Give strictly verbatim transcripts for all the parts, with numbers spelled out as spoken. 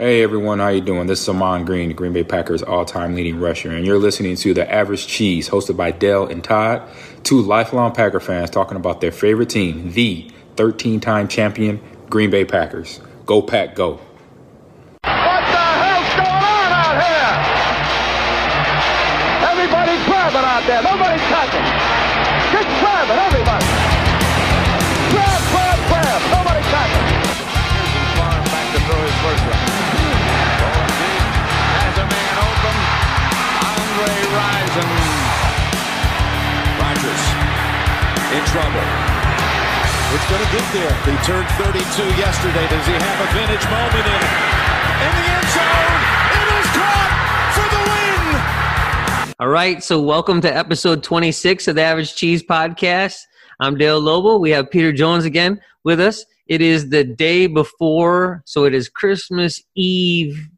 Hey everyone, how you doing? This is Saman Green, the Green Bay Packers all-time leading rusher, and you're listening to The Average Cheese, hosted by Dale and Todd, two lifelong Packer fans talking about their favorite team, the thirteen-time champion Green Bay Packers. Go Pack, go! Trouble. It's going to get there. He turned thirty-two yesterday. Does he have a vintage moment in it? In the end zone, it is caught for the win! All right, so welcome to episode twenty-six of the Average Cheese Podcast. I'm Dale Lobo. We have Peter Jones again with us. It is the day before, so it is Christmas Eve,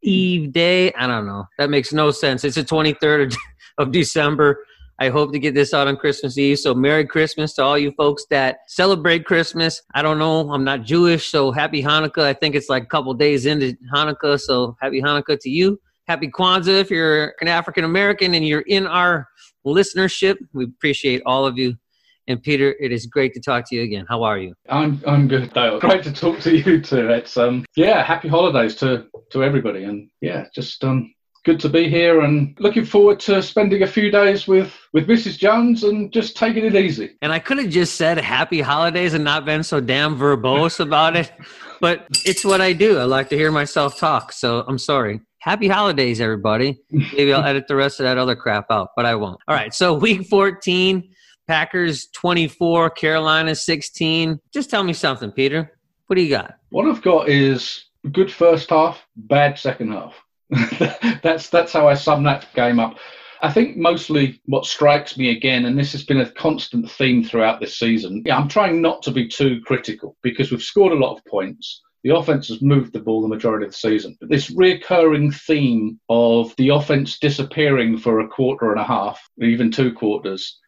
Eve day. I don't know. That makes no sense. It's the twenty-third of December. I hope to get this out on Christmas Eve. So Merry Christmas to all you folks that celebrate Christmas. I don't know. I'm not Jewish, so happy Hanukkah. I think it's like a couple days into Hanukkah, so happy Hanukkah to you. Happy Kwanzaa if you're an African-American and you're in our listenership. We appreciate all of you. And Peter, it is great to talk to you again. How are you? I'm I'm good, Dale. Great to talk to you too. It's um yeah, happy holidays to, to everybody. And yeah, just um good to be here and looking forward to spending a few days with, with Missus Jones and just taking it easy. And I could have just said happy holidays and not been so damn verbose about it, but it's what I do. I like to hear myself talk, so I'm sorry. Happy holidays, everybody. Maybe I'll edit the rest of that other crap out, but I won't. All right, so week fourteen, Packers twenty-four, Carolina sixteen. Just tell me something, Peter. What do you got? What I've got is good first half, bad second half. that's that's how I sum that game up. I think mostly what strikes me again, and this has been a constant theme throughout this season, yeah, I'm trying not to be too critical because we've scored a lot of points. The offense has moved the ball the majority of the season. But this recurring theme of the offense disappearing for a quarter and a half, or even two quarters,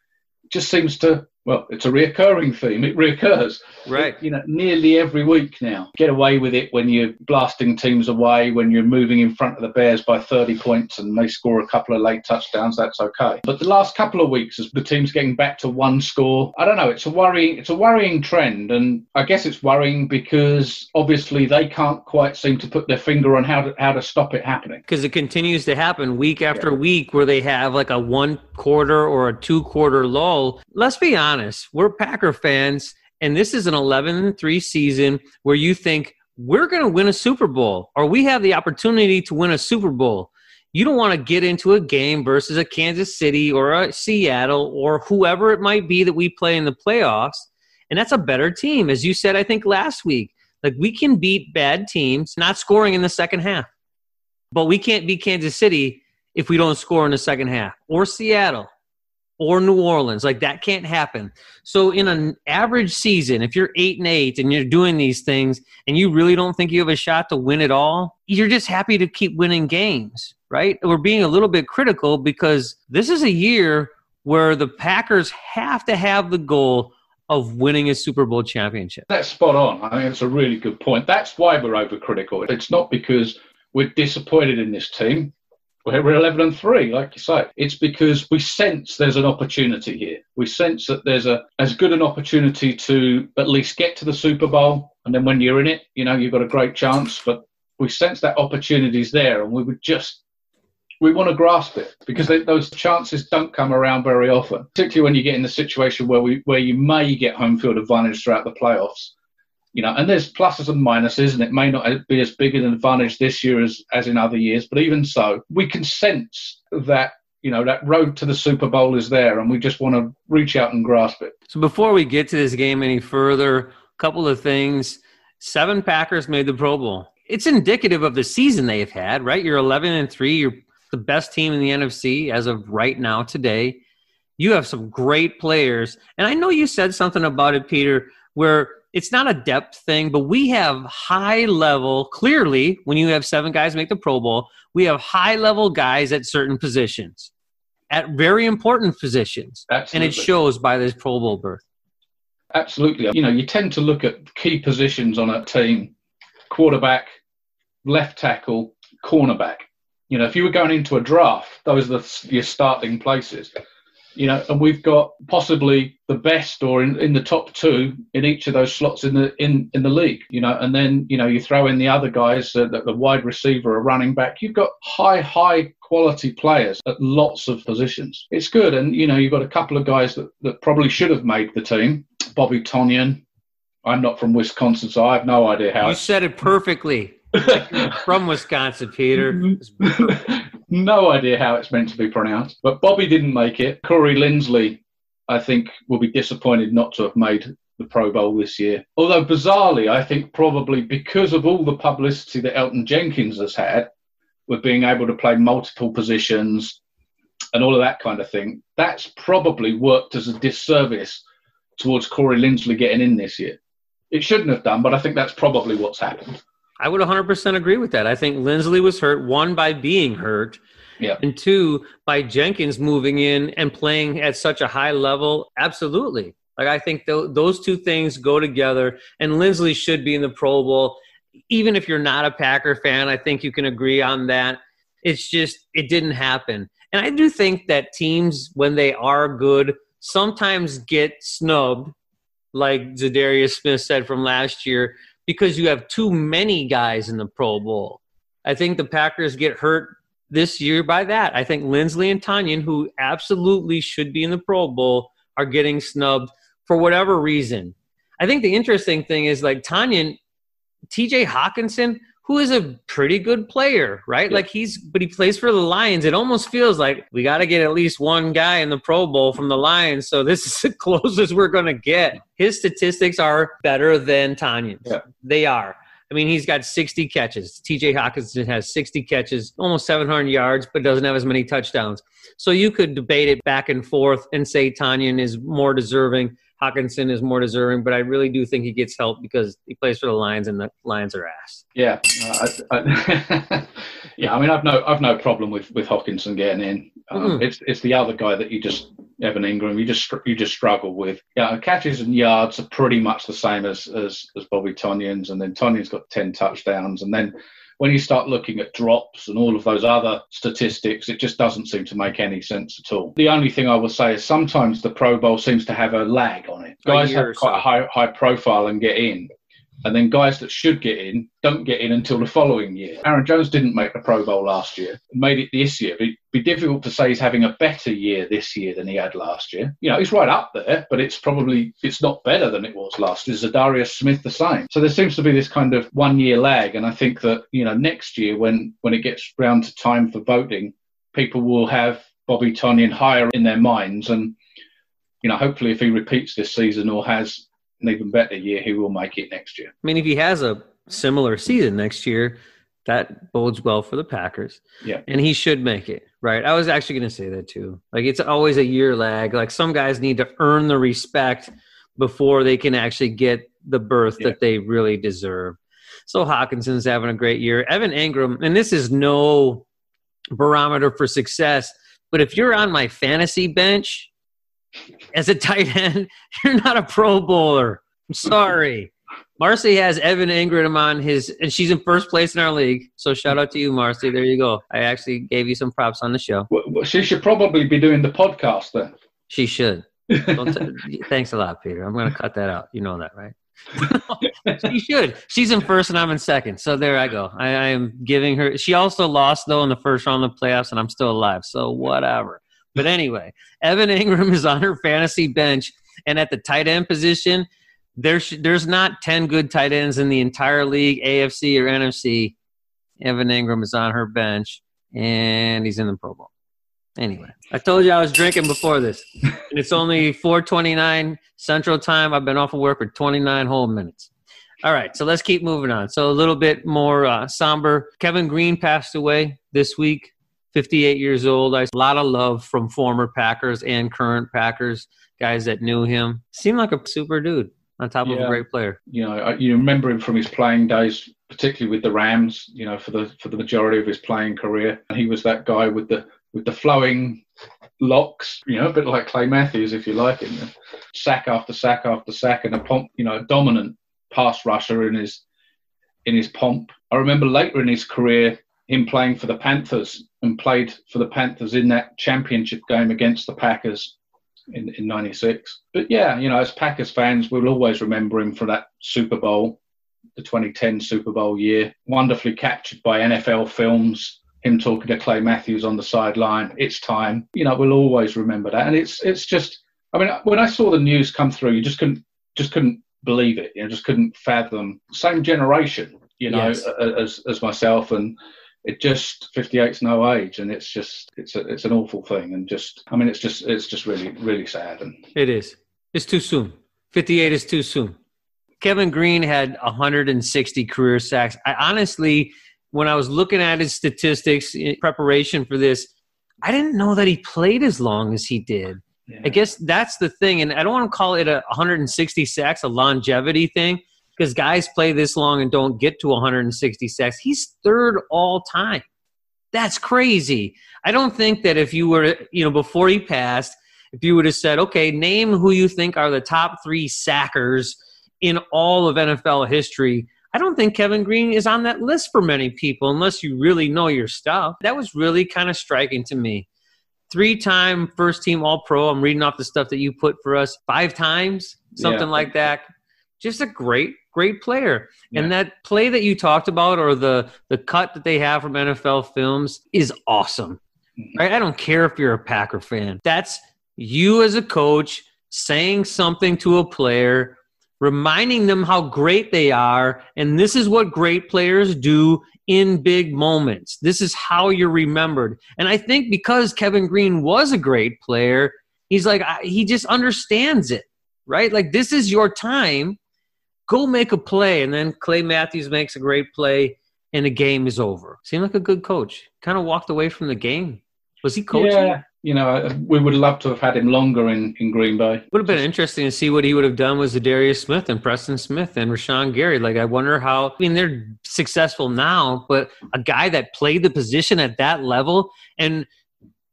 just seems to, well, it's a reoccurring theme. It reoccurs, right? You know, nearly every week now. Get away with it when you're blasting teams away, when you're moving in front of the Bears by thirty points and they score a couple of late touchdowns. That's okay. But the last couple of weeks, as the team's getting back to one score, I don't know. It's a worrying. It's a worrying trend, and I guess it's worrying because obviously they can't quite seem to put their finger on how to how to stop it happening. Because it continues to happen week after yeah. week, where they have like a one quarter or a two quarter lull. Let's be honest. Honest, we're Packer fans, and this is an eleven and three season where you think we're going to win a Super Bowl or we have the opportunity to win a Super Bowl. You don't want to get into a game versus a Kansas City or a Seattle or whoever it might be that we play in the playoffs, and that's a better team. As you said, I think last week, like we can beat bad teams not scoring in the second half, but we can't beat Kansas City if we don't score in the second half or Seattle. Or New Orleans, like that can't happen. So in an average season, if you're eight and eight and you're doing these things and you really don't think you have a shot to win it all, you're just happy to keep winning games, right? We're being a little bit critical because this is a year where the Packers have to have the goal of winning a Super Bowl championship. That's spot on. I think it's a really good point. That's why we're overcritical. It's not because we're disappointed in this team. We're eleven and three, like you say. It's because we sense there's an opportunity here. We sense that there's a as good an opportunity to at least get to the Super Bowl. And then when you're in it, you know, you've got a great chance. But we sense that opportunity's there, and we would just we want to grasp it because they, those chances don't come around very often, particularly when you get in the situation where we where you may get home field advantage throughout the playoffs. You know, and there's pluses and minuses, and it may not be as big an advantage this year as, as in other years. But even so, we can sense that, you know, that road to the Super Bowl is there, and we just want to reach out and grasp it. So before we get to this game any further, a couple of things. Seven Packers made the Pro Bowl. It's indicative of the season they've had, right? You're eleven and three. You're the best team in the N F C as of right now today. You have some great players. And I know you said something about it, Peter, where – it's not a depth thing, but we have high level, clearly, when you have seven guys make the Pro Bowl, we have high level guys at certain positions, at very important positions. Absolutely. And it shows by this Pro Bowl berth. Absolutely. You know, you tend to look at key positions on a team, quarterback, left tackle, cornerback. You know, if you were going into a draft, those are the, your starting places. You know, and we've got possibly the best or in, in the top two in each of those slots in the in, in the league. You know, and then, you know, you throw in the other guys, uh, the, the wide receiver, a running back. You've got high, high quality players at lots of positions. It's good. And, you know, you've got a couple of guys that, that probably should have made the team. Bobby Tonyan. I'm not from Wisconsin, so I have no idea how. You I- said it perfectly. From Wisconsin, Peter. No idea how it's meant to be pronounced. But Bobby didn't make it. Corey Linsley, I think, will be disappointed not to have made the Pro Bowl this year. Although, bizarrely, I think probably because of all the publicity that Elgton Jenkins has had with being able to play multiple positions and all of that kind of thing, that's probably worked as a disservice towards Corey Linsley getting in this year. It shouldn't have done, but I think that's probably what's happened. I would one hundred percent agree with that. I think Linsley was hurt, one, by being hurt, yeah. and two, by Jenkins moving in and playing at such a high level. Absolutely. Like, I think th- those two things go together, and Linsley should be in the Pro Bowl. Even if you're not a Packer fan, I think you can agree on that. It's just, it didn't happen. And I do think that teams, when they are good, sometimes get snubbed, like Za'Darius Smith said from last year, because you have too many guys in the Pro Bowl. I think the Packers get hurt this year by that. I think Linsley and Tonyan, who absolutely should be in the Pro Bowl, are getting snubbed for whatever reason. I think the interesting thing is, like, Tonyan, T J Hockenson, who is a pretty good player, right? Yeah. Like, he's, but he plays for the Lions. It almost feels like we got to get at least one guy in the Pro Bowl from the Lions. So this is the closest we're going to get. His statistics are better than Tonyan's. Yeah. They are. I mean, he's got sixty catches. T J Hockenson has sixty catches, almost seven hundred yards, but doesn't have as many touchdowns. So you could debate it back and forth and say Tonyan is more deserving, Hockenson is more deserving, but I really do think he gets help because he plays for the Lions and the Lions are ass. Yeah. Uh, I, I, yeah, I mean, I've no I've no problem with, with Hockenson getting in. Um, mm-hmm. It's it's the other guy that you just, Evan Engram, you just you just struggle with. Yeah, catches and yards are pretty much the same as, as, as Bobby Tonyan's, and then Tonyan's got ten touchdowns, and then when you start looking at drops and all of those other statistics, it just doesn't seem to make any sense at all. The only thing I will say is sometimes the Pro Bowl seems to have a lag on it. Guys have quite a high, high profile and get in. And then guys that should get in don't get in until the following year. Aaron Jones didn't make the Pro Bowl last year, made it this year. It'd be difficult to say he's having a better year this year than he had last year. You know, he's right up there, but it's probably, it's not better than it was last year. Za'Darius Smith the same. So there seems to be this kind of one-year lag. And I think that, you know, next year when, when it gets round to time for voting, people will have Bobby Tonyan higher in their minds. And, you know, hopefully if he repeats this season or has an even better year, he will make it next year. I mean, if he has a similar season next year, that bodes well for the Packers. Yeah. And he should make it, right? I was actually going to say that too. Like, it's always a year lag. Like, some guys need to earn the respect before they can actually get the berth yeah. that they really deserve. So Hawkinson's having a great year. Evan Engram, and this is no barometer for success, but if you're on my fantasy bench – as a tight end, you're not a Pro Bowler. I'm sorry. Marcy has Evan Engram on his – and she's in first place in our league. So shout out to you, Marcy. There you go. I actually gave you some props on the show. Well, she should probably be doing the podcast then. She should. Don't t- Thanks a lot, Peter. I'm going to cut that out. You know that, right? She should. She's in first and I'm in second. So there I go. I, I am giving her – she also lost, though, in the first round of the playoffs, and I'm still alive. So whatever. But anyway, Evan Engram is on her fantasy bench, and at the tight end position, there's there's not ten good tight ends in the entire league, A F C or N F C. Evan Engram is on her bench, and he's in the Pro Bowl. Anyway, I told you I was drinking before this, and it's only four twenty-nine Central Time. I've been off of work for twenty-nine whole minutes. All right, so let's keep moving on. So a little bit more uh, somber. Kevin Green passed away this week. fifty-eight years old. A lot of love from former Packers and current Packers, guys that knew him. Seemed like a super dude on top yeah. of a great player. You know, you remember him from his playing days, particularly with the Rams, you know, for the for the majority of his playing career. And he was that guy with the with the flowing locks, you know, a bit like Clay Matthews, if you like him. Sack after sack after sack, and a pomp, you know, dominant pass rusher in his in his pomp. I remember later in his career, him playing for the Panthers and played for the Panthers in that championship game against the Packers in, in ninety-six. But yeah, you know, as Packers fans, we'll always remember him for that Super Bowl, the twenty ten Super Bowl year, wonderfully captured by N F L Films, him talking to Clay Matthews on the sideline, it's time. You know, we'll always remember that. And it's it's just, I mean, when I saw the news come through, you just couldn't just couldn't believe it. You know, just couldn't fathom. Same generation, you know, yes. as as myself, and it just fifty-eight's no age, and it's just it's a, it's an awful thing, and just I mean, it's just it's just really really sad. And it is. It's too soon. fifty-eight is too soon. Kevin Green had one hundred sixty career sacks. I honestly, when I was looking at his statistics in preparation for this, I didn't know that he played as long as he did. Yeah. I guess that's the thing, and I don't want to call it a one hundred sixty sacks, a longevity thing, because guys play this long and don't get to one hundred sixty sacks. He's third all time. That's crazy. I don't think that if you were, you know, before he passed, if you would have said, okay, name who you think are the top three sackers in all of N F L history, I don't think Kevin Green is on that list for many people unless you really know your stuff. That was really kind of striking to me. Three-time first-team All-Pro. I'm reading off the stuff that you put for us. Five times, something yeah. like that. Just a great, great player. Yeah. And that play that you talked about, or the, the cut that they have from N F L Films, is awesome. Mm-hmm. Right? I don't care if you're a Packer fan. That's you as a coach saying something to a player, reminding them how great they are, and this is what great players do in big moments. This is how you're remembered. And I think because Kevin Green was a great player, he's like, I, he just understands it, right? Like, this is your time. Go make a play. And then Clay Matthews makes a great play, and the game is over. Seemed like a good coach. Kind of walked away from the game. Was he coaching? Yeah. You know, we would love to have had him longer in, in Green Bay. Would have been interesting to see what he would have done with Za'Darius Smith and Preston Smith and Rashan Gary. Like, I wonder how, I mean, they're successful now, but a guy that played the position at that level, and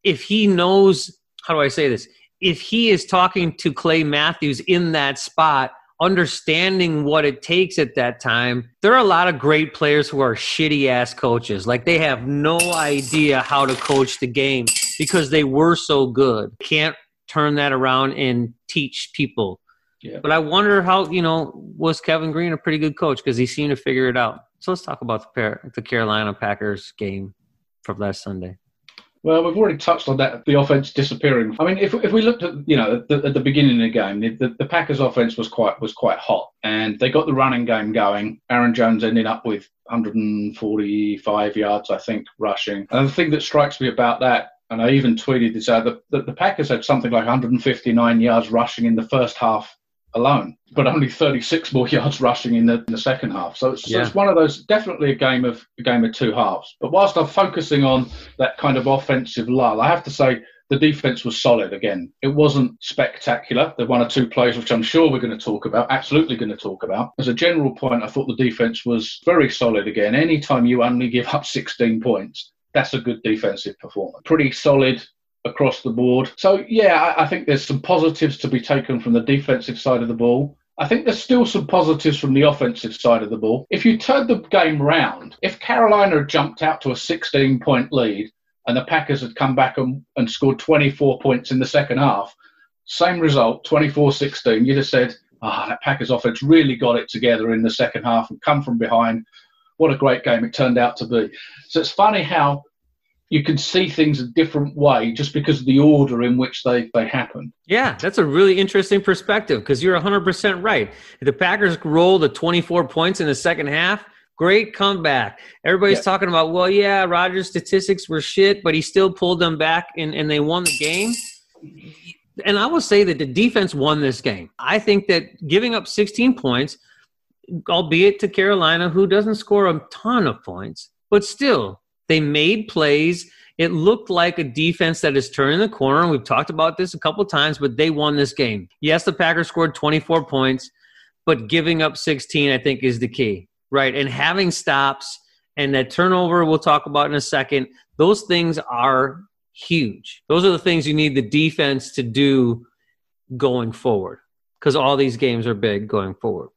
if he knows, how do I say this? If he is talking to Clay Matthews in that spot, understanding what it takes at that time, there are a lot of great players who are shitty-ass coaches. Like, they have no idea how to coach the game, because they were so good. Can't turn that around and teach people. Yeah. But I wonder how, you know, was Kevin Green a pretty good coach? Because he seemed to figure it out. So let's talk about the, pair, the Carolina Packers game from last Sunday. Well, we've already touched on that, the offense disappearing. I mean, if if we looked at, you know, the, at the beginning of the game, the, the Packers offense was quite was quite hot, and they got the running game going. Aaron Jones ended up with one hundred forty-five yards, I think, rushing. And the thing that strikes me about that, and I even tweeted this out, that the, the Packers had something like one hundred fifty-nine yards rushing in the first half alone, but only thirty-six more yards rushing in the, in the second half. So it's, yeah. it's one of those, definitely a game of a game of two halves. But whilst I'm focusing on that kind of offensive lull, I have to say the defense was solid again. It wasn't spectacular. There were one or two plays, which I'm sure we're going to talk about, absolutely going to talk about. As a general point, I thought the defense was very solid again. Anytime you only give up sixteen points, that's a good defensive performance. Pretty solid across the board. So, yeah, I think there's some positives to be taken from the defensive side of the ball. I think there's still some positives from the offensive side of the ball. If you turn the game round, if Carolina jumped out to a sixteen-point lead and the Packers had come back and, and scored twenty-four points in the second half, same result, twenty-four sixteen, you'd have said, ah, oh, that Packers offense really got it together in the second half and come from behind. What a great game it turned out to be. So it's funny how you can see things a different way just because of the order in which they, they happen. Yeah, that's a really interesting perspective, because you're one hundred percent right. If the Packers rolled the twenty-four points in the second half, great comeback. Everybody's yeah. talking about, well, yeah, Rodgers' statistics were shit, but he still pulled them back and, and they won the game. And I will say that the defense won this game. I think that giving up sixteen points, albeit to Carolina, who doesn't score a ton of points, but still, they made plays. It looked like a defense that is turning the corner, and we've talked about this a couple times, but they won this game. Yes, the Packers scored twenty-four points, but giving up sixteen, I think, is the key, right? And having stops and that turnover we'll talk about in a second, those things are huge. Those are the things you need the defense to do going forward, because all these games are big going forward.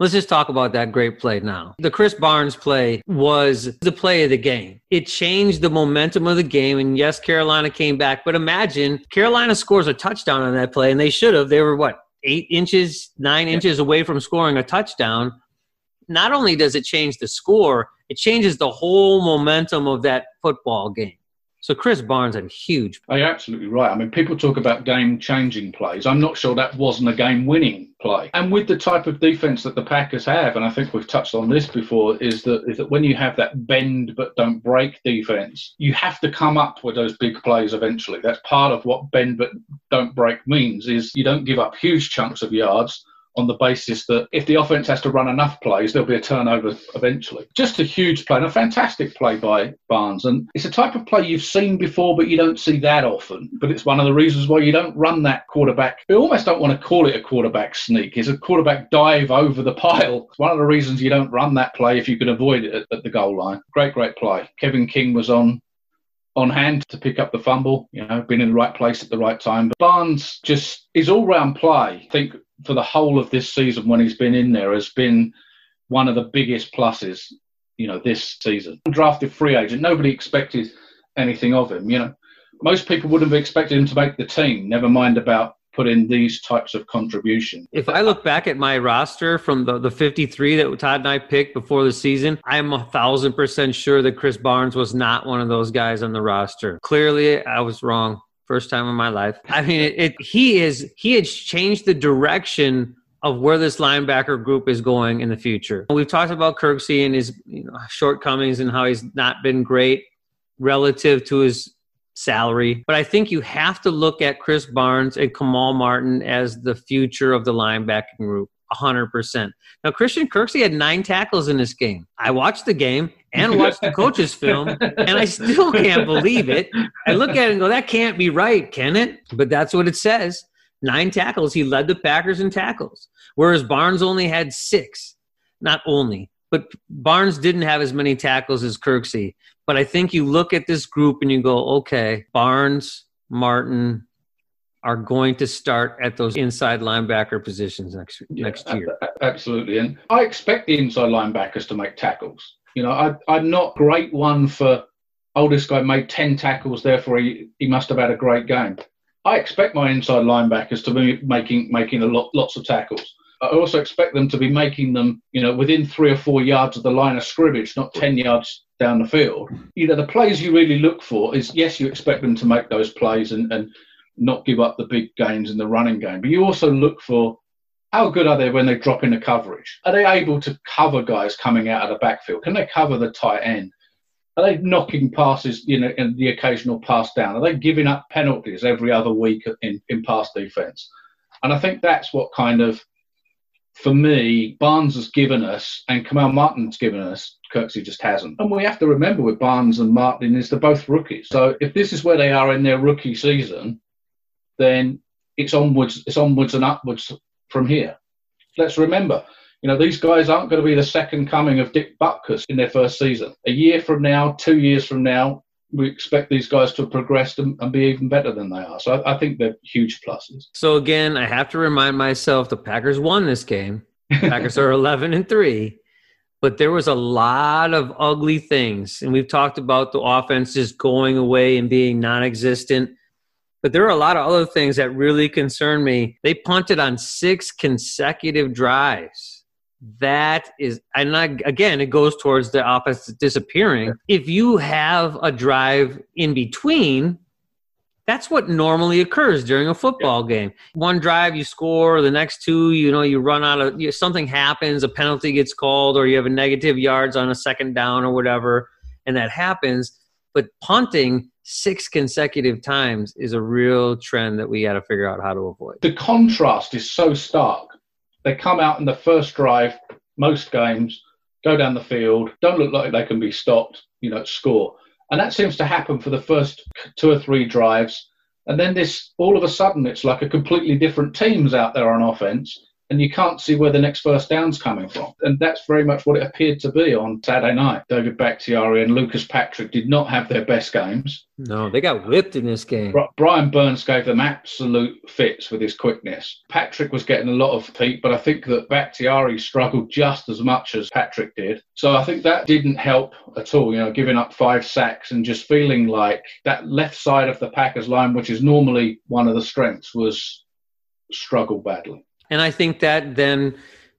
Let's just talk about that great play now. The Krys Barnes play was the play of the game. It changed the momentum of the game. And yes, Carolina came back. But imagine Carolina scores a touchdown on that play, and they should have. They were, what, eight inches, nine yeah. inches away from scoring a touchdown. Not only does it change the score, it changes the whole momentum of that football game. So Krys Barnes had a huge play. You're absolutely right. I mean, people talk about game-changing plays. I'm not sure that wasn't a game-winning play. And with the type of defence that the Packers have, and I think we've touched on this before, is that, is that when you have that bend-but-don't-break defence, you have to come up with those big plays eventually. That's part of what bend-but-don't-break means, is you don't give up huge chunks of yards on the basis that if the offense has to run enough plays, there'll be a turnover eventually. Just a huge play and a fantastic play by Barnes. And it's a type of play you've seen before, but you don't see that often. But it's one of the reasons why you don't run that quarterback. We almost don't want to call it a quarterback sneak. It's a quarterback dive over the pile. It's one of the reasons you don't run that play if you can avoid it at, at the goal line. Great, great play. Kevin King was on on hand to pick up the fumble, you know, been in the right place at the right time. But Barnes just, his all-round play, I think, for the whole of this season when he's been in there, has been one of the biggest pluses, you know, this season. Undrafted free agent, nobody expected anything of him, you know. Most people wouldn't have expected him to make the team, never mind about putting these types of contribution. If I look back at my roster from the, the fifty-three that Todd and I picked before the season, I'm a thousand percent sure that Krys Barnes was not one of those guys on the roster. Clearly, I was wrong. First time in my life. I mean, it, it, he is he has changed the direction of where this linebacker group is going in the future. We've talked about Kirksey and his you know, shortcomings and how he's not been great relative to his salary. But I think you have to look at Krys Barnes and Kamal Martin as the future of the linebacking group, one hundred percent. Now, Christian Kirksey had nine tackles in this game. I watched the game and watched the coach's film, and I still can't believe it. I look at it and go, that can't be right, can it? But that's what it says. Nine tackles. He led the Packers in tackles, whereas Barnes only had six. Not only, but Barnes didn't have as many tackles as Kirksey. But I think you look at this group and you go, okay, Barnes, Martin are going to start at those inside linebacker positions next, yeah, next year. Absolutely. And I expect the inside linebackers to make tackles. You know, I, I'm not great one for, oh, this guy made ten tackles, therefore he, he must have had a great game. I expect my inside linebackers to be making making a lot lots of tackles. I also expect them to be making them, you know, within three or four yards of the line of scrimmage, not ten yards down the field. You know, the plays you really look for is, yes, you expect them to make those plays and, and not give up the big gains in the running game. But you also look for, how good are they when they drop into coverage? Are they able to cover guys coming out of the backfield? Can they cover the tight end? Are they knocking passes, you know, and the occasional pass down? Are they giving up penalties every other week in, in pass defence? And I think that's what kind of, for me, Barnes has given us and Kamal Martin's given us. Kirksey just hasn't. And we have to remember with Barnes and Martin is they're both rookies. So if this is where they are in their rookie season, then it's onwards, it's onwards and upwards from here. Let's remember, you know, these guys aren't going to be the second coming of Dick Butkus in their first season. A year from now, two years from now, we expect these guys to progress and, and be even better than they are. So I, I think they're huge pluses. So again, I have to remind myself the Packers won this game. The Packers are eleven and three, but there was a lot of ugly things. And we've talked about the offense just going away and being non-existent. But there are a lot of other things that really concern me. They punted on six consecutive drives. That is, and I, again, it goes towards the offense disappearing. If you have a drive in between, that's what normally occurs during a football game. One drive, you score. The next two, you know, you run out of, you know, something happens, a penalty gets called, or you have a negative yards on a second down or whatever, and that happens. But punting six consecutive times is a real trend that we got to figure out how to avoid. The contrast is so stark. They come out in the first drive, most games, go down the field, don't look like they can be stopped, you know, score. And that seems to happen for the first two or three drives. And then this, all of a sudden, it's like a completely different team's out there on offense. and you can't see where the next first down's coming from. And that's very much what it appeared to be on Saturday night. David Bakhtiari and Lucas Patrick did not have their best games. No, they got whipped in this game. Brian Burns gave them absolute fits with his quickness. Patrick was getting a lot of heat, but I think that Bakhtiari struggled just as much as Patrick did. So I think that didn't help at all, you know, giving up five sacks and just feeling like that left side of the Packers line, which is normally one of the strengths, was struggle badly. And I think that then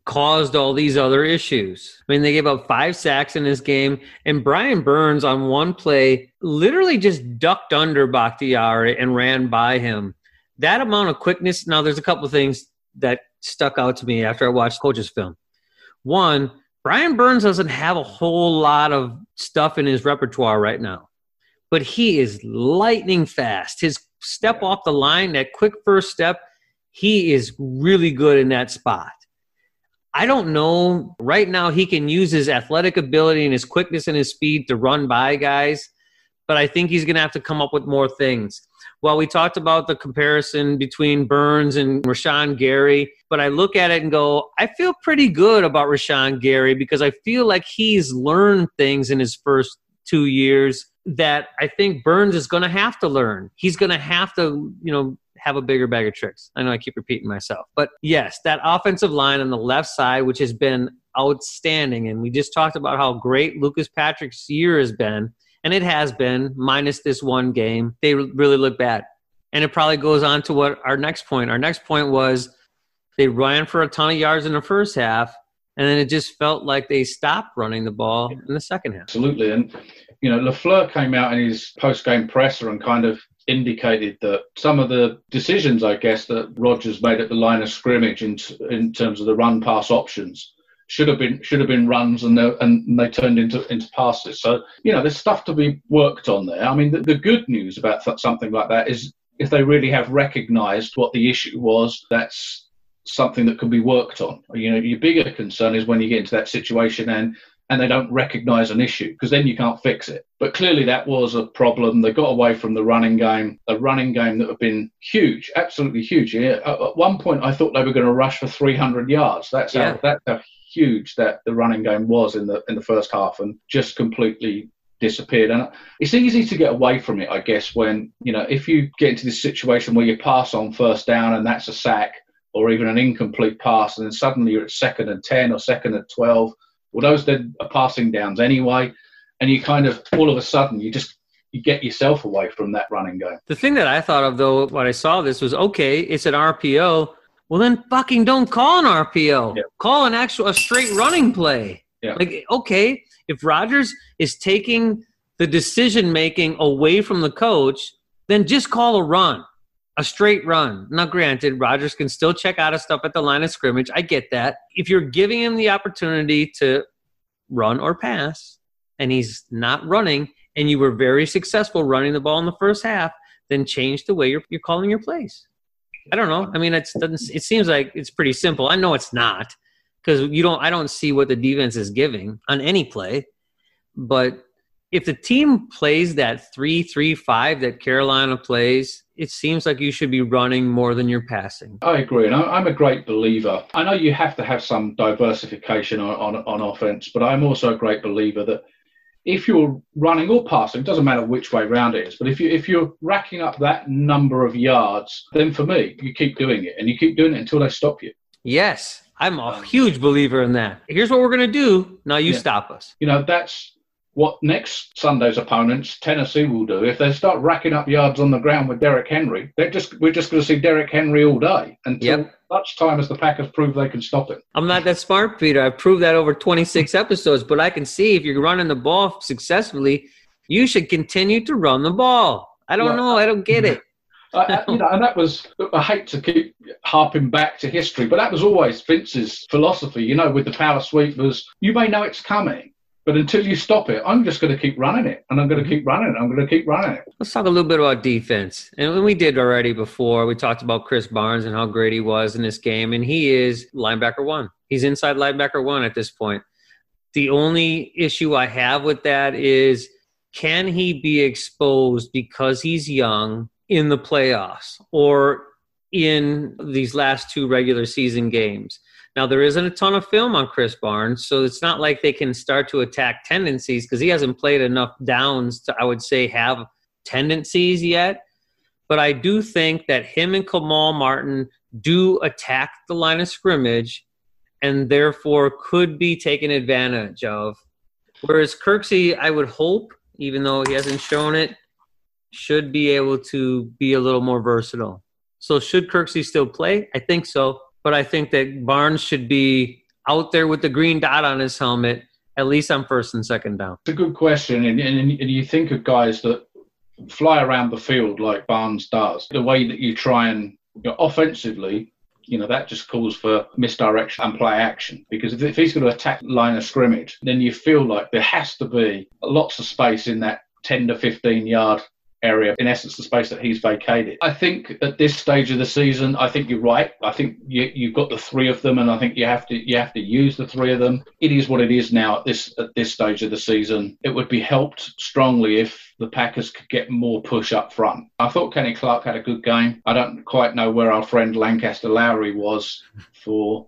caused all these other issues. I mean, they gave up five sacks in this game, and Brian Burns on one play literally just ducked under Bakhtiari and ran by him. That amount of quickness. Now, there's a couple of things that stuck out to me after I watched Coach's film. One, Brian Burns doesn't have a whole lot of stuff in his repertoire right now, but he is lightning fast. His step off the line, that quick first step, he is really good in that spot. I don't know. Right now, he can use his athletic ability and his quickness and his speed to run by guys, but I think he's going to have to come up with more things. Well, we talked about the comparison between Burns and Rashan Gary, but I look at it and go, I feel pretty good about Rashan Gary because I feel like he's learned things in his first two years that I think Burns is going to have to learn. He's going to have to, you know, have a bigger bag of tricks. I know I keep repeating myself. But yes, that offensive line on the left side, which has been outstanding, and we just talked about how great Lucas Patrick's year has been, and it has been, minus this one game. They really look bad. And it probably goes on to what our next point. Our next point was they ran for a ton of yards in the first half, and then it just felt like they stopped running the ball in the second half. Absolutely. And, you know, LaFleur came out in his post-game presser and kind of indicated that some of the decisions, I guess, that Rodgers made at the line of scrimmage in in terms of the run-pass options should have been should have been runs, and they, and they turned into into passes. So, you know, there's stuff to be worked on there. I mean, the, the good news about th- something like that is if they really have recognised what the issue was, that's something that can be worked on. You know, your bigger concern is when you get into that situation and and they don't recognise an issue, because then you can't fix it. But clearly that was a problem. They got away from the running game, a running game that had been huge, absolutely huge. At one point, I thought they were going to rush for three hundred yards. That's, yeah. how, that's how huge that the running game was in the in the first half, and just completely disappeared. And it's easy to get away from it, I guess, when, you know, if you get into this situation where you pass on first down and that's a sack or even an incomplete pass, and then suddenly you're at second and ten or second and twelve, well, those then are passing downs anyway, and you kind of, all of a sudden, you just you get yourself away from that running game. The thing that I thought of, though, when I saw this was, okay, it's an R P O. Well, then fucking don't call an R P O. Yeah. Call an actual a straight running play. Yeah. Like, okay, if Rodgers is taking the decision-making away from the coach, then just call a run, a straight run. Now, granted, Rodgers can still check out of stuff at the line of scrimmage. I get that. If you're giving him the opportunity to run or pass, and he's not running, and you were very successful running the ball in the first half, then change the way you're you're calling your plays. I don't know. I mean, it's, it seems like it's pretty simple. I know it's not, because you don't. I don't see what the defense is giving on any play. But if the team plays that three three five that Carolina plays, it seems like you should be running more than you're passing. I agree, and I'm a great believer. I know you have to have some diversification on, on, on offense, but I'm also a great believer that if you're running or passing, it doesn't matter which way round it is, but if, you, if you're racking up that number of yards, then for me, you keep doing it, and you keep doing it until they stop you. Yes, I'm a huge believer in that. Here's what we're going to do. Now you yeah. stop us. You know, that's what next Sunday's opponents, Tennessee, will do. If they start racking up yards on the ground with Derrick Henry, they're just we're just going to see Derrick Henry all day until yep. such time as the Packers prove they can stop him. I'm not that smart, Peter. I've proved that over twenty-six episodes, but I can see if you're running the ball successfully, you should continue to run the ball. I don't right. know. I don't get it. I, you know, and that was, I hate to keep harping back to history, but that was always Vince's philosophy, you know, with the power sweepers. You may know it's coming, but until you stop it, I'm just going to keep running it, and I'm going to keep running it, I'm going to keep running it. Let's talk a little bit about defense. And we did already before, we talked about Krys Barnes and how great he was in this game, and he is linebacker one. He's inside linebacker one at this point. The only issue I have with that is, can he be exposed because he's young in the playoffs? Or in these last two regular season games. Now, there isn't a ton of film on Krys Barnes, so it's not like they can start to attack tendencies because he hasn't played enough downs to, I would say, have tendencies yet. But I do think that him and Kamal Martin do attack the line of scrimmage and therefore could be taken advantage of. Whereas Kirksey, I would hope, even though he hasn't shown it, should be able to be a little more versatile. So should Kirksey still play? I think so. But I think that Barnes should be out there with the green dot on his helmet, at least on first and second down. It's a good question. And, and, and you think of guys that fly around the field like Barnes does. The way that you try and, you know, offensively, you know, that just calls for misdirection and play action. Because if, if he's going to attack the line of scrimmage, then you feel like there has to be lots of space in that ten to fifteen yard area, in essence, the space that he's vacated. I think at this stage of the season, I think you're right. I think you, you've got the three of them, and I think you have to you have to use the three of them. It is what it is now at this at this stage of the season. It would be helped strongly if the Packers could get more push up front. I thought Kenny Clark had a good game. I don't quite know where our friend Lancaster Lowry was for.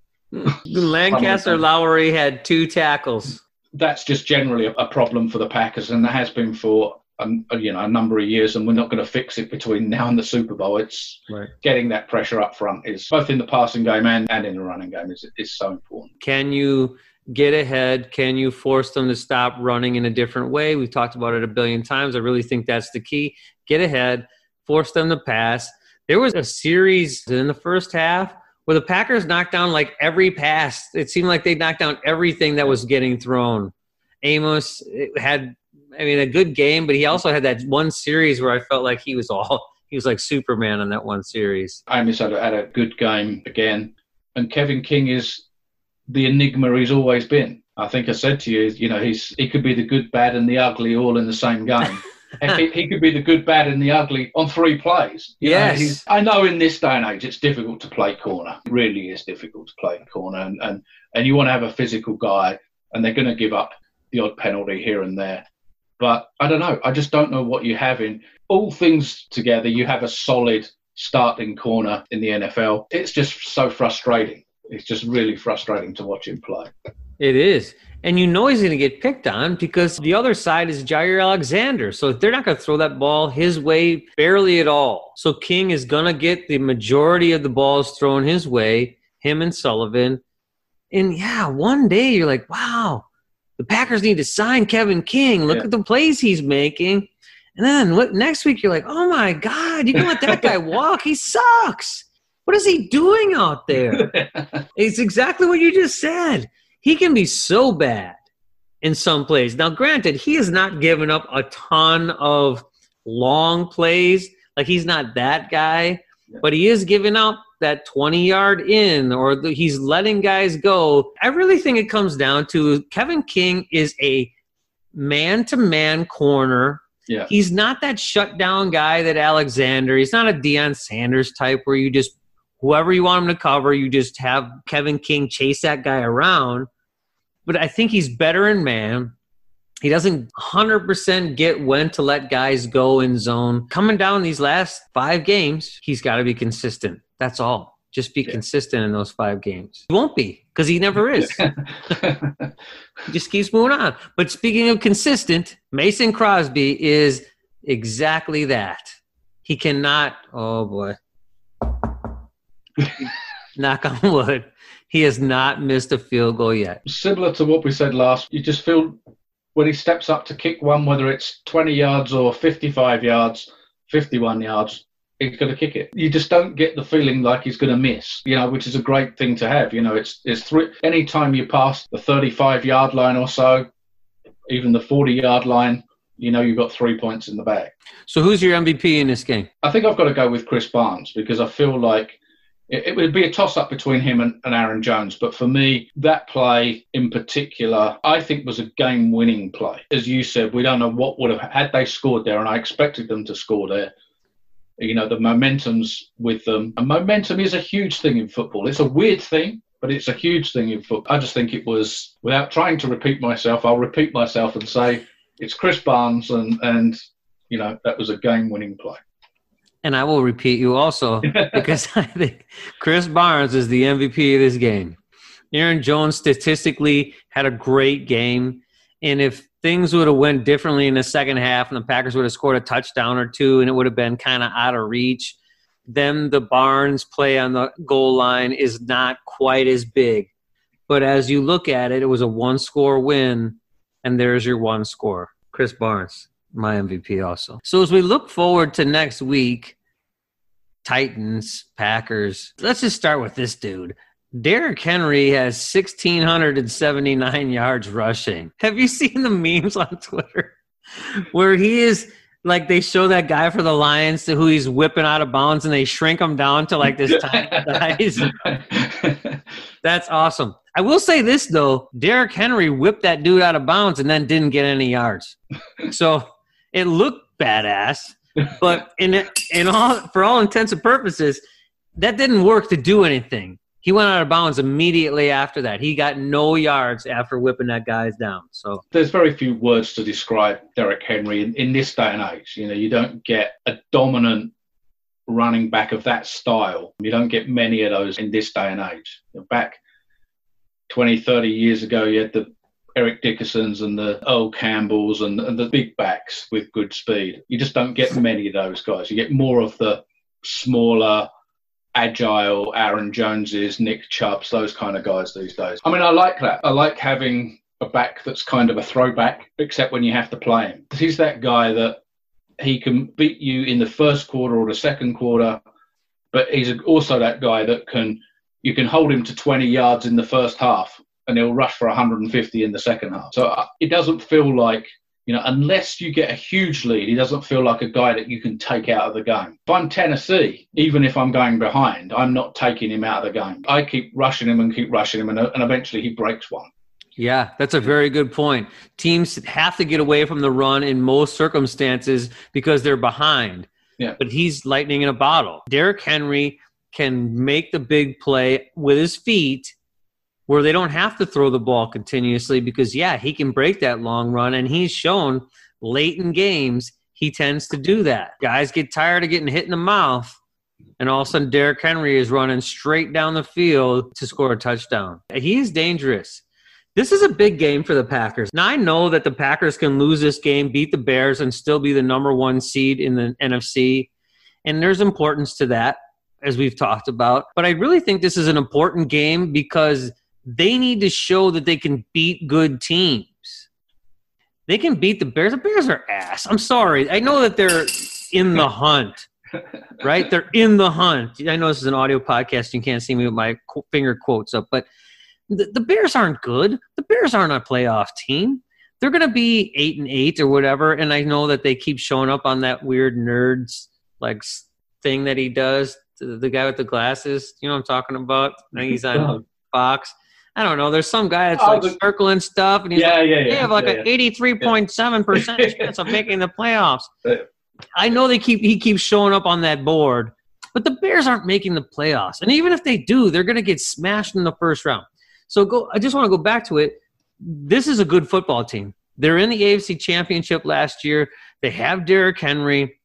Lancaster Lowry had two tackles. That's just generally a, a problem for the Packers, and there has been for Um, you know, a number of years, and we're not going to fix it between now and the Super Bowl. It's right. Getting that pressure up front is both in the passing game and, and in the running game is is so important. Can you get ahead? Can you force them to stop running in a different way? We've talked about it a billion times. I really think that's the key. Get ahead, force them to pass. There was a series in the first half where the Packers knocked down like every pass. It seemed like they knocked down everything that was getting thrown. Amos had I mean, a good game, but he also had that one series where I felt like he was all, he was like Superman on that one series. Amos had a good game again. And Kevin King is the enigma he's always been. I think I said to you, you know, he's he could be the good, bad, and the ugly all in the same game. he, he could be the good, bad, and the ugly on three plays. You yes. know, he's, I know in this day and age it's difficult to play corner. It really is difficult to play corner. And, and, and you want to have a physical guy, and they're going to give up the odd penalty here and there. But I don't know. I just don't know what you have in. All things together, you have a solid starting corner in the N F L. It's just so frustrating. It's just really frustrating to watch him play. It is. And you know he's going to get picked on because the other side is Jaire Alexander. So they're not going to throw that ball his way barely at all. So King is going to get the majority of the balls thrown his way, him and Sullivan. And, yeah, one day you're like, wow. The Packers need to sign Kevin King. Look yeah. at the plays he's making. And then what, next week you're like, oh, my God, you can let that guy walk. He sucks. What is he doing out there? It's exactly what you just said. He can be so bad in some plays. Now, granted, he has not given up a ton of long plays. Like, he's not that guy. Yeah. But he is giving up that twenty-yard in, or the, he's letting guys go. I really think it comes down to Kevin King is a man-to-man corner. Yeah. He's not that shutdown guy that Alexander. He's not a Deion Sanders type where you just whoever you want him to cover, you just have Kevin King chase that guy around. But I think he's better in man. He doesn't one hundred percent get when to let guys go in zone. Coming down these last five games, he's got to be consistent. That's all. Just be yeah. consistent in those five games. He won't be because he never is. He just keeps moving on. But speaking of consistent, Mason Crosby is exactly that. He cannot – oh, boy. Knock on wood. He has not missed a field goal yet. Similar to what we said last, you just feel when he steps up to kick one, whether it's twenty yards or fifty-five yards, fifty-one yards, he's going to kick it. You just don't get the feeling like he's going to miss, you know, which is a great thing to have. You know, it's it's three, any time you pass the thirty-five-yard line or so, even the forty-yard line, you know, you've got three points in the bag. So who's your M V P in this game? I think I've got to go with Krys Barnes because I feel like it, it would be a toss-up between him and, and Aaron Jones. But for me, that play in particular, I think was a game-winning play. As you said, we don't know what would have had they scored there, and I expected them to score there. You know, the momentum's with them. And momentum is a huge thing in football. It's a weird thing, but it's a huge thing in football. I just think it was, without trying to repeat myself, I'll repeat myself and say it's Krys Barnes and, and you know, that was a game-winning play. and I will repeat you also because I think Krys Barnes is the M V P of this game. Aaron Jones statistically had a great game, and if things would have went differently in the second half and the Packers would have scored a touchdown or two and it would have been kind of out of reach, then the Barnes play on the goal line is not quite as big. But as you look at it, it was a one-score win, and there's your one score. Krys Barnes, my M V P also. So as we look forward to next week, Titans, Packers, let's just start with this dude. Derrick Henry has one thousand six hundred seventy-nine yards rushing. Have you seen the memes on Twitter where he is – like they show that guy for the Lions to who he's whipping out of bounds and they shrink him down to like this tiny size. That's awesome. I will say this though, Derrick Henry whipped that dude out of bounds and then didn't get any yards. So it looked badass, but in in all for all intents and purposes, that didn't work to do anything. He went out of bounds immediately after that. He got no yards after whipping that guy down. So there's very few words to describe Derrick Henry in, in this day and age. You know, you don't get a dominant running back of that style. You don't get many of those in this day and age. Back twenty, thirty years ago, you had the Eric Dickersons and the Earl Campbells and, and the big backs with good speed. You just don't get many of those guys. You get more of the smaller, agile Aaron Joneses, Nick Chubbs, those kind of guys these days. I mean, I like that. I like having a back that's kind of a throwback, except when you have to play him. He's that guy that he can beat you in the first quarter or the second quarter, but he's also that guy that can, you can hold him to twenty yards in the first half and he'll rush for one hundred fifty in the second half. So it doesn't feel like, you know, unless you get a huge lead, he doesn't feel like a guy that you can take out of the game. If I'm Tennessee, even if I'm going behind, I'm not taking him out of the game. I keep rushing him and keep rushing him, and, and eventually he breaks one. Yeah, that's a very good point. Teams have to get away from the run in most circumstances because they're behind. Yeah. But he's lightning in a bottle. Derrick Henry can make the big play with his feet, where they don't have to throw the ball continuously because, yeah, he can break that long run, and he's shown late in games he tends to do that. Guys get tired of getting hit in the mouth, and all of a sudden Derrick Henry is running straight down the field to score a touchdown. He is dangerous. This is a big game for the Packers. Now, I know that the Packers can lose this game, beat the Bears, and still be the number one seed in the N F C, and there's importance to that, as we've talked about. But I really think this is an important game because – they need to show that they can beat good teams. They can beat the Bears. The Bears are ass. I'm sorry. I know that they're in the hunt, right? They're in the hunt. I know this is an audio podcast. You can't see me with my finger quotes up, but the, the Bears aren't good. The Bears aren't a playoff team. They're going to be eight and eight or whatever, and I know that they keep showing up on that weird nerds like thing that he does, the guy with the glasses. You know what I'm talking about? I think he's on Fox. I don't know. There's some guy that's oh, like the, circling stuff, and he's yeah, like, yeah, yeah, they have like yeah, an eighty-three point seven percent yeah. chance of making the playoffs. I know they keep he keeps showing up on that board, but the Bears aren't making the playoffs. And even if they do, they're going to get smashed in the first round. So go. I just want to go back to it. This is a good football team. They're in the A F C Championship last year. They have Derrick Henry.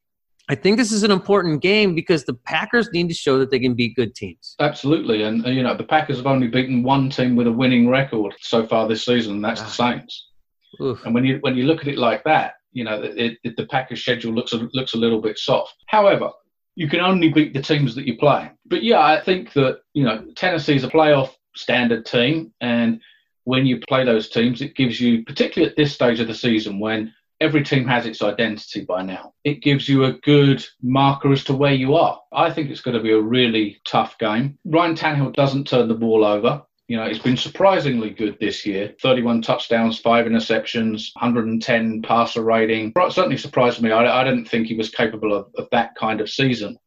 I think this is an important game because the Packers need to show that they can beat good teams. Absolutely. And, you know, the Packers have only beaten one team with a winning record so far this season, and that's ah. the Saints. Oof. And when you when you look at it like that, you know, it, it, the Packers schedule looks a, looks a little bit soft. However, you can only beat the teams that you play. But, yeah, I think that, you know, Tennessee's a playoff standard team, and when you play those teams, it gives you, particularly at this stage of the season when every team has its identity by now. It gives you a good marker as to where you are. I think it's going to be a really tough game. Ryan Tannehill doesn't turn the ball over. You know, it's been surprisingly good this year. thirty-one touchdowns, five interceptions, one hundred ten passer rating. It certainly surprised me. I, I didn't think he was capable of, of that kind of season.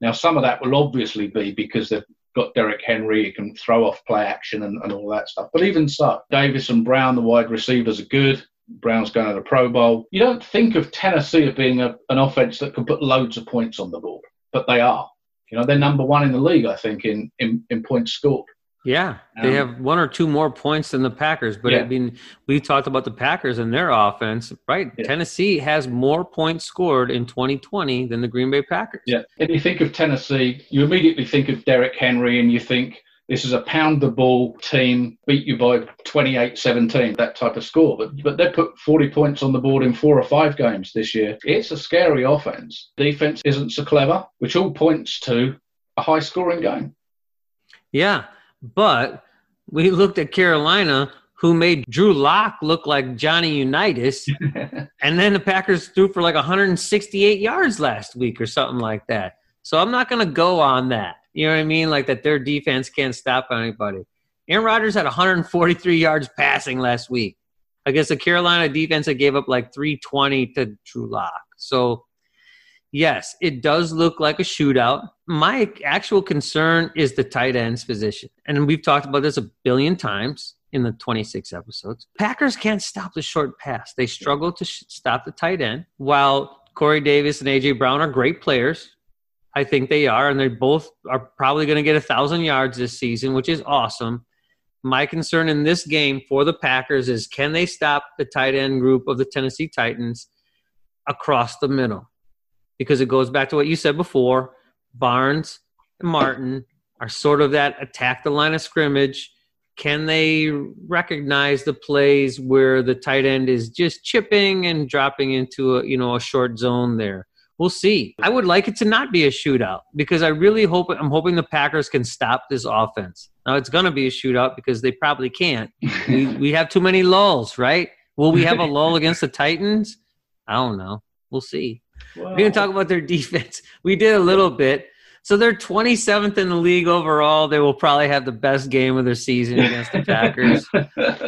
Now, some of that will obviously be because they've got Derrick Henry, he can throw off play action and, and all that stuff. But even so, Davis and Brown, the wide receivers, are good. Brown's going to the Pro Bowl. You don't think of Tennessee as being a, an offense that can put loads of points on the board, but they are. You know, they're number one in the league, I think, in, in, in points scored. Yeah, they um, have one or two more points than the Packers. But, yeah. I mean, we talked about the Packers and their offense, right? Yeah. Tennessee has more points scored in twenty twenty than the Green Bay Packers. Yeah, and you think of Tennessee, you immediately think of Derrick Henry, and you think this is a pound-the-ball team, beat you by twenty-eight seventeen, that type of score. But, but they put forty points on the board in four or five games this year. It's a scary offense. Defense isn't so clever, which all points to a high-scoring game. Yeah. But we looked at Carolina, who made Drew Locke look like Johnny Unitas, and then the Packers threw for like one hundred sixty-eight yards last week or something like that. So I'm not going to go on that. You know what I mean? Like that their defense can't stop anybody. Aaron Rodgers had one hundred forty-three yards passing last week against the Carolina defense that gave up like three twenty to Drew Locke. So, yes, it does look like a shootout. My actual concern is the tight end's position. And we've talked about this a billion times in the twenty-six episodes. Packers can't stop the short pass. They struggle to sh- stop the tight end. While Corey Davis and A J Brown are great players, I think they are, and they both are probably going to get one thousand yards this season, which is awesome. My concern in this game for the Packers is, can they stop the tight end group of the Tennessee Titans across the middle? Because it goes back to what you said before. Barnes and Martin are sort of that attack the line of scrimmage. Can they recognize the plays where the tight end is just chipping and dropping into a, you know, a short zone there? We'll see. I would like it to not be a shootout because I really hope – I'm hoping the Packers can stop this offense. Now, it's going to be a shootout because they probably can't. we, we have too many lulls, right? Will we have a lull against the Titans? I don't know. We'll see. Wow. We're going to talk about their defense. We did a little bit. So they're twenty-seventh in the league overall. They will probably have the best game of their season against the Packers.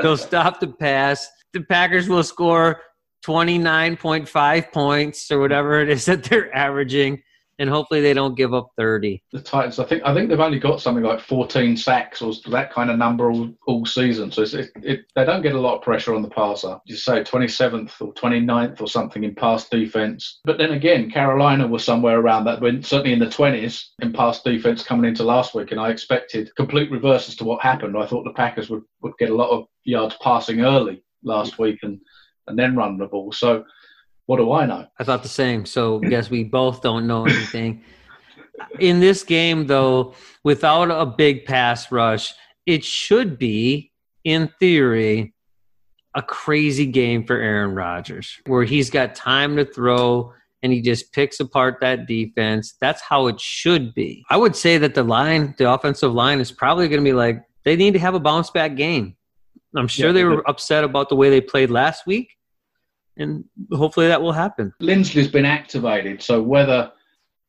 They'll stop the pass. The Packers will score twenty-nine point five points or whatever it is that they're averaging, and hopefully they don't give up thirty. The Titans, I think I think they've only got something like fourteen sacks or that kind of number all, all season. So it's, it, it, they don't get a lot of pressure on the passer. You say twenty-seventh or twenty-ninth or something in pass defense. But then again, Carolina was somewhere around that, when, certainly in the twenties in pass defense coming into last week, and I expected complete reverses to what happened. I thought the Packers would, would get a lot of yards passing early last week and, and then run the ball. So what do I know? I thought the same. So, yes, we both don't know anything. In this game, though, without a big pass rush, it should be, in theory, a crazy game for Aaron Rodgers, where he's got time to throw and he just picks apart that defense. That's how it should be. I would say that the line, the offensive line, is probably going to be like, they need to have a bounce-back game. I'm sure yeah, they were upset about the way they played last week. And hopefully that will happen. Linsley's been activated, so whether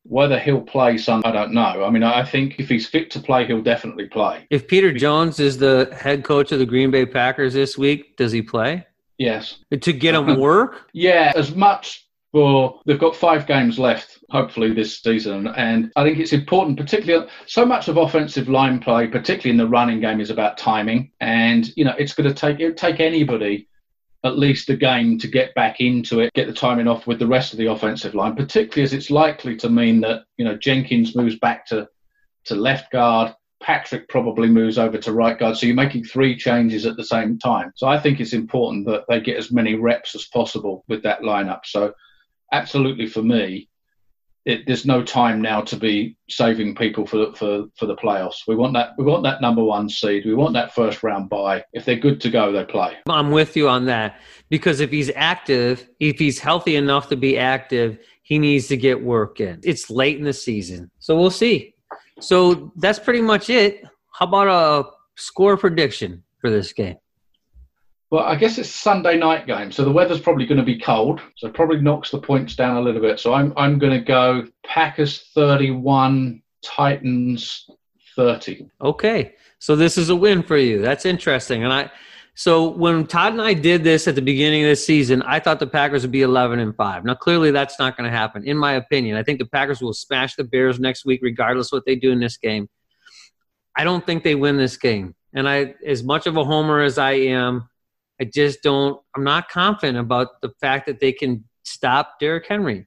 whether he'll play some, I don't know. I mean, I think if he's fit to play, he'll definitely play. If Peter Jones is the head coach of the Green Bay Packers this week, does he play? Yes. To get him work? Yeah, as much for – they've got five games left, hopefully, this season. And I think it's important, particularly – so much of offensive line play, particularly in the running game, is about timing. And, you know, it's going to take – it'll take anybody – at least a game to get back into it, get the timing off with the rest of the offensive line, particularly as it's likely to mean that, you know, Jenkins moves back to, to left guard, Patrick probably moves over to right guard. So you're making three changes at the same time. So I think it's important that they get as many reps as possible with that lineup. So absolutely for me, it, there's no time now to be saving people for for for the playoffs. We want that. We want that number one seed. We want that first round bye. If they're good to go, they play. I'm with you on that because if he's active, if he's healthy enough to be active, he needs to get work in. It's late in the season, so we'll see. So that's pretty much it. How about a score prediction for this game? Well, I guess it's a Sunday night game, so the weather's probably going to be cold, so it probably knocks the points down a little bit. So I'm I'm going to go Packers thirty-one, Titans thirty. Okay, so this is a win for you. That's interesting. And I, so when Todd and I did this at the beginning of this season, I thought the Packers would be eleven and five. Now, clearly that's not going to happen, in my opinion. I think the Packers will smash the Bears next week, regardless of what they do in this game. I don't think they win this game. And I, as much of a homer as I am, I just don't – I'm not confident about the fact that they can stop Derrick Henry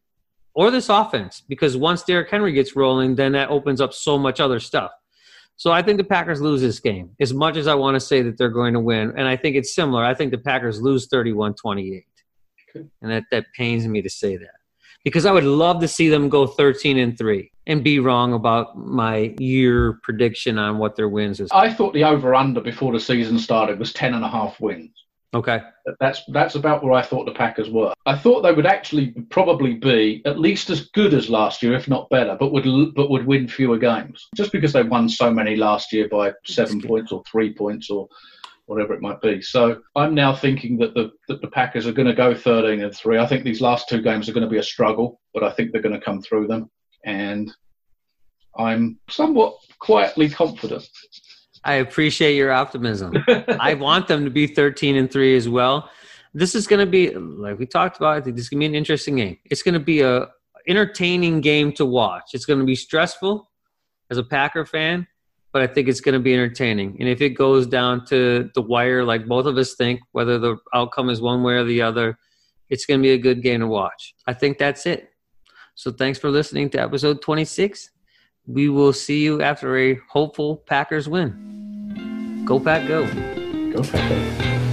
or this offense because once Derrick Henry gets rolling, then that opens up so much other stuff. So I think the Packers lose this game, as much as I want to say that they're going to win. And I think it's similar. I think the Packers lose thirty-one twenty-eight. Okay. And that, that pains me to say that, because I would love to see them go thirteen and three and be wrong about my year prediction on what their wins is. I thought the over-under before the season started was ten and a half wins. Okay. That's that's about where I thought the Packers were. I thought they would actually probably be at least as good as last year, if not better, but would but would win fewer games. Just because they won so many last year by seven points or three points or whatever it might be. So I'm now thinking that the that the Packers are going to go thirteen and three. I think these last two games are going to be a struggle, but I think they're going to come through them. And I'm somewhat quietly confident. I appreciate your optimism. I want them to be thirteen and three as well. This is going to be, like we talked about, I think this is going to be an interesting game. It's going to be a entertaining game to watch. It's going to be stressful as a Packer fan, but I think it's going to be entertaining. And if it goes down to the wire, like both of us think, whether the outcome is one way or the other, it's going to be a good game to watch. I think that's it. So thanks for listening to episode twenty-six. We will see you after a hopeful Packers win. Go Pack Go. Go Pack Go.